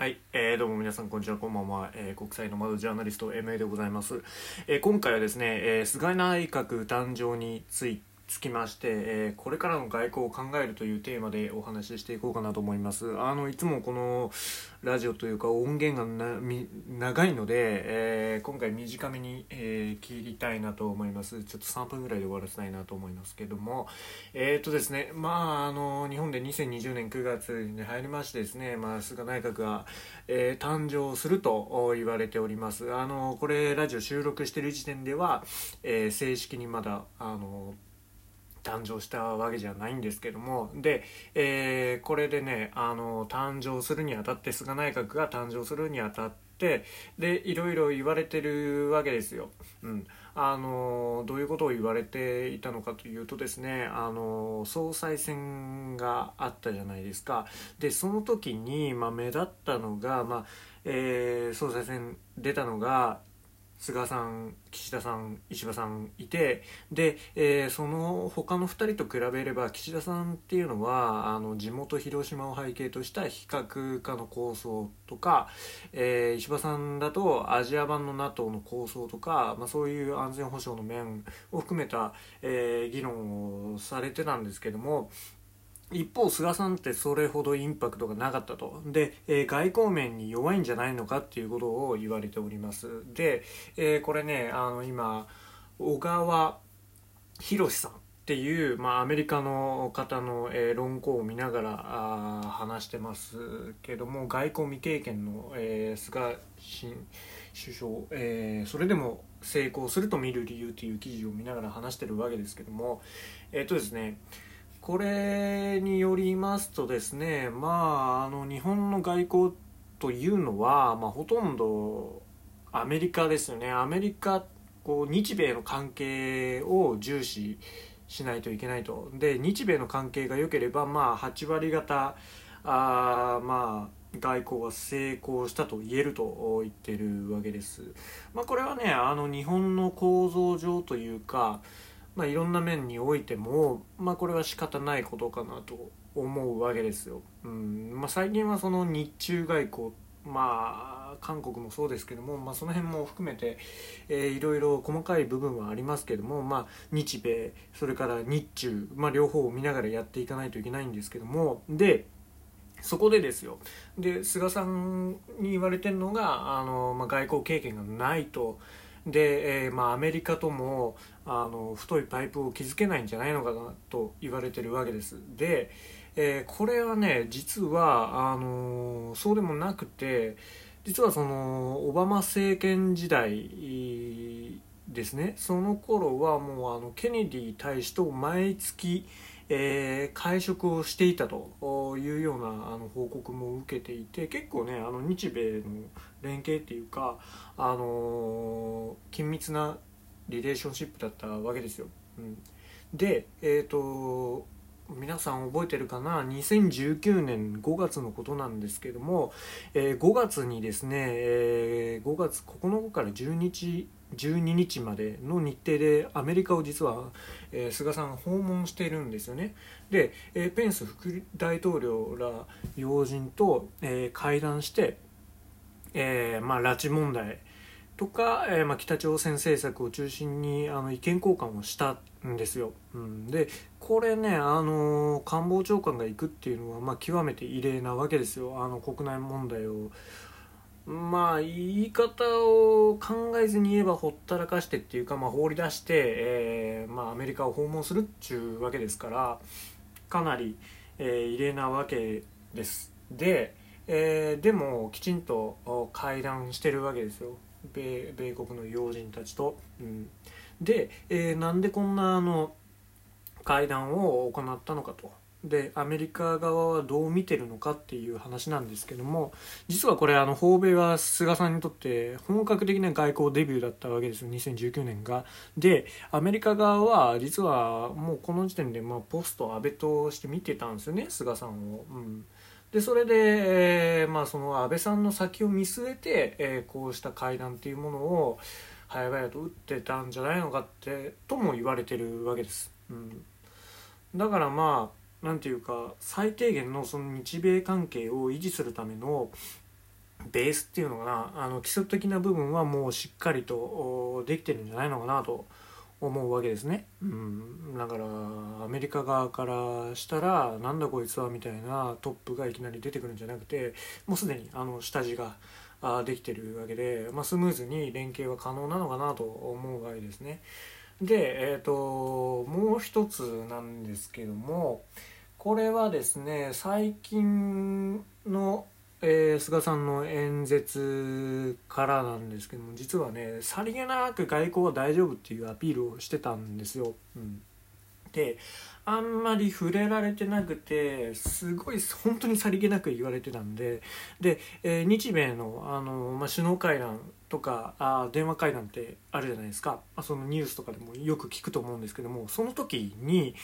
はい、どうも皆さんこんにちは、こんばんは、国際ノマドジャーナリスト MA でございます。今回はですね、菅内閣誕生につきまして、これからの外交を考えるというテーマでお話ししていこうかなと思います。いつもこのラジオというか音源が長いので、今回短めに、切りたいなと思います。ちょっと3分ぐらいで終わらせたいなと思いますけども、ですね、日本で2020年9月に入りましてですね、菅内閣が、誕生すると言われております。これラジオ収録している時点では、正式にまだ誕生したわけじゃないんですけども、で、これでね、誕生するにあたって、菅内閣が誕生するにあたってでいろいろ言われてるわけですよ。どういうことを言われていたのかというとですね、総裁選があったじゃないですか。でその時に、目立ったのが、総裁選出たのが菅さん、岸田さん、石破さんいて、で、その他の2人と比べれば、岸田さんっていうのは地元広島を背景とした非核化の構想とか、石破さんだとアジア版の NATO の構想とか、そういう安全保障の面を含めた、議論をされてたんですけども、一方菅さんってそれほどインパクトがなかったと。で、外交面に弱いんじゃないのかっていうことを言われております。で、これね、今小川博さんっていう、アメリカの方の、論考を見ながら話してますけども、外交未経験の、菅新首相、それでも成功すると見る理由っていう記事を見ながら話してるわけですけども、ですね、これによりますとですね、日本の外交というのは、ほとんどアメリカですよね。アメリカ、日米の関係を重視しないといけないと。で、日米の関係が良ければ、8割方外交は成功したと言えると言ってるわけです。これはね、日本の構造上というか、いろんな面においても、これは仕方ないことかなと思うわけですよ。最近はその日中外交、韓国もそうですけども、その辺も含めて、いろいろ細かい部分はありますけども、日米それから日中、両方を見ながらやっていかないといけないんですけども、でそこでですよ、で菅さんに言われてるのが、外交経験がないと。で、アメリカとも太いパイプを築けないんじゃないのかなと言われてるわけです。で、これはね、実はそうでもなくて、実はそのオバマ政権時代ですね、その頃はもうケネディ大使と毎月、会食をしていたというような報告も受けていて、結構ね、日米の連携っていうか、緊密なリレーションシップだったわけですよ。で、皆さん覚えてるかな、2019年5月のことなんですけども、5月にですね、5月9日から12日までの日程でアメリカを実は、菅さん訪問しているんですよね。で、ペンス副大統領ら要人と、会談して、拉致問題とか、北朝鮮政策を中心に意見交換をしたんですよ。でこれね、官房長官が行くっていうのは、極めて異例なわけですよ。国内問題を言い方を考えずに言えばほったらかしてっていうか、放り出して、アメリカを訪問するっちゅうわけですから、かなり、異例なわけです。で、でもきちんと会談してるわけですよ、米国の要人たちと。で、なんでこんな会談を行ったのかと。でアメリカ側はどう見てるのかっていう話なんですけども、実はこれ訪米は菅さんにとって本格的な外交デビューだったわけですよ、2019年が。でアメリカ側は実はもうこの時点で、ポスト安倍として見てたんですよね、菅さんを。でそれで、その安倍さんの先を見据えて、こうした会談っていうものを早々と打ってたんじゃないのかってとも言われてるわけです。だからなんていうか、最低限のその日米関係を維持するためのベースっていうのかな、基礎的な部分はもうしっかりとできてるんじゃないのかなと思うわけですね。だからアメリカ側からしたらなんだこいつはみたいなトップがいきなり出てくるんじゃなくて、もうすでに下地ができてるわけで、スムーズに連携は可能なのかなと思うわけですね。で、もう一つなんですけども、これはですね、最近の菅さんの演説からなんですけども、実はね、さりげなく外交は大丈夫っていうアピールをしてたんですよ。で、あんまり触れられてなくて、すごい本当にさりげなく言われてたんで、日米の、首脳会談とか電話会談ってあるじゃないですか。そのニュースとかでもよく聞くと思うんですけども、その時に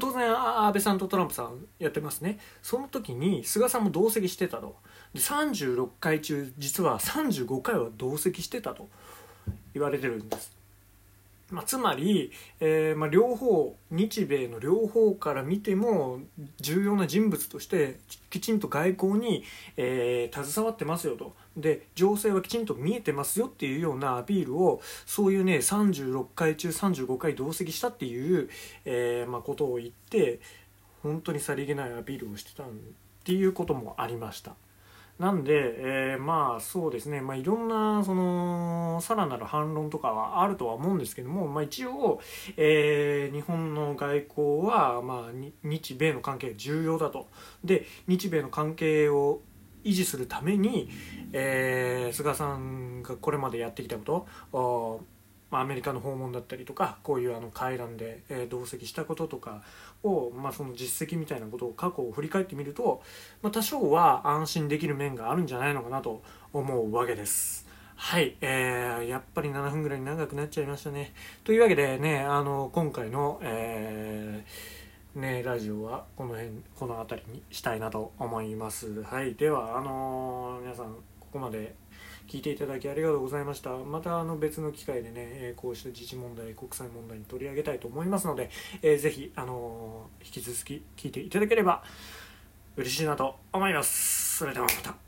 当然安倍さんとトランプさんやってますね。その時に菅さんも同席してたと。で、36回中実は35回は同席してたと言われてるんです。つまり、両方、日米の両方から見ても重要な人物としてきちんと外交に、携わってますよと。で、情勢はきちんと見えてますよっていうようなアピールを、そういうね、36回中35回同席したっていう、ことを言って、本当にさりげないアピールをしてたっていうこともありました。なんで、そうですね、いろんなそのさらなる反論とかはあるとは思うんですけども、一応、日本の外交は、日米の関係が重要だと。で、日米の関係を維持するために、菅さんがこれまでやってきたこと、アメリカの訪問だったりとか、こういう会談で同席したこととかを、その実績みたいなことを過去を振り返ってみると、多少は安心できる面があるんじゃないのかなと思うわけです。はい、やっぱり7分ぐらい長くなっちゃいましたね。というわけでね、今回の、ラジオはこの辺りにしたいなと思います。はい、では皆さんここまで聞いていただきありがとうございました。また別の機会でね、こうした自治問題、国際問題に取り上げたいと思いますので、ぜひ引き続き聞いていただければ嬉しいなと思います。それではまた。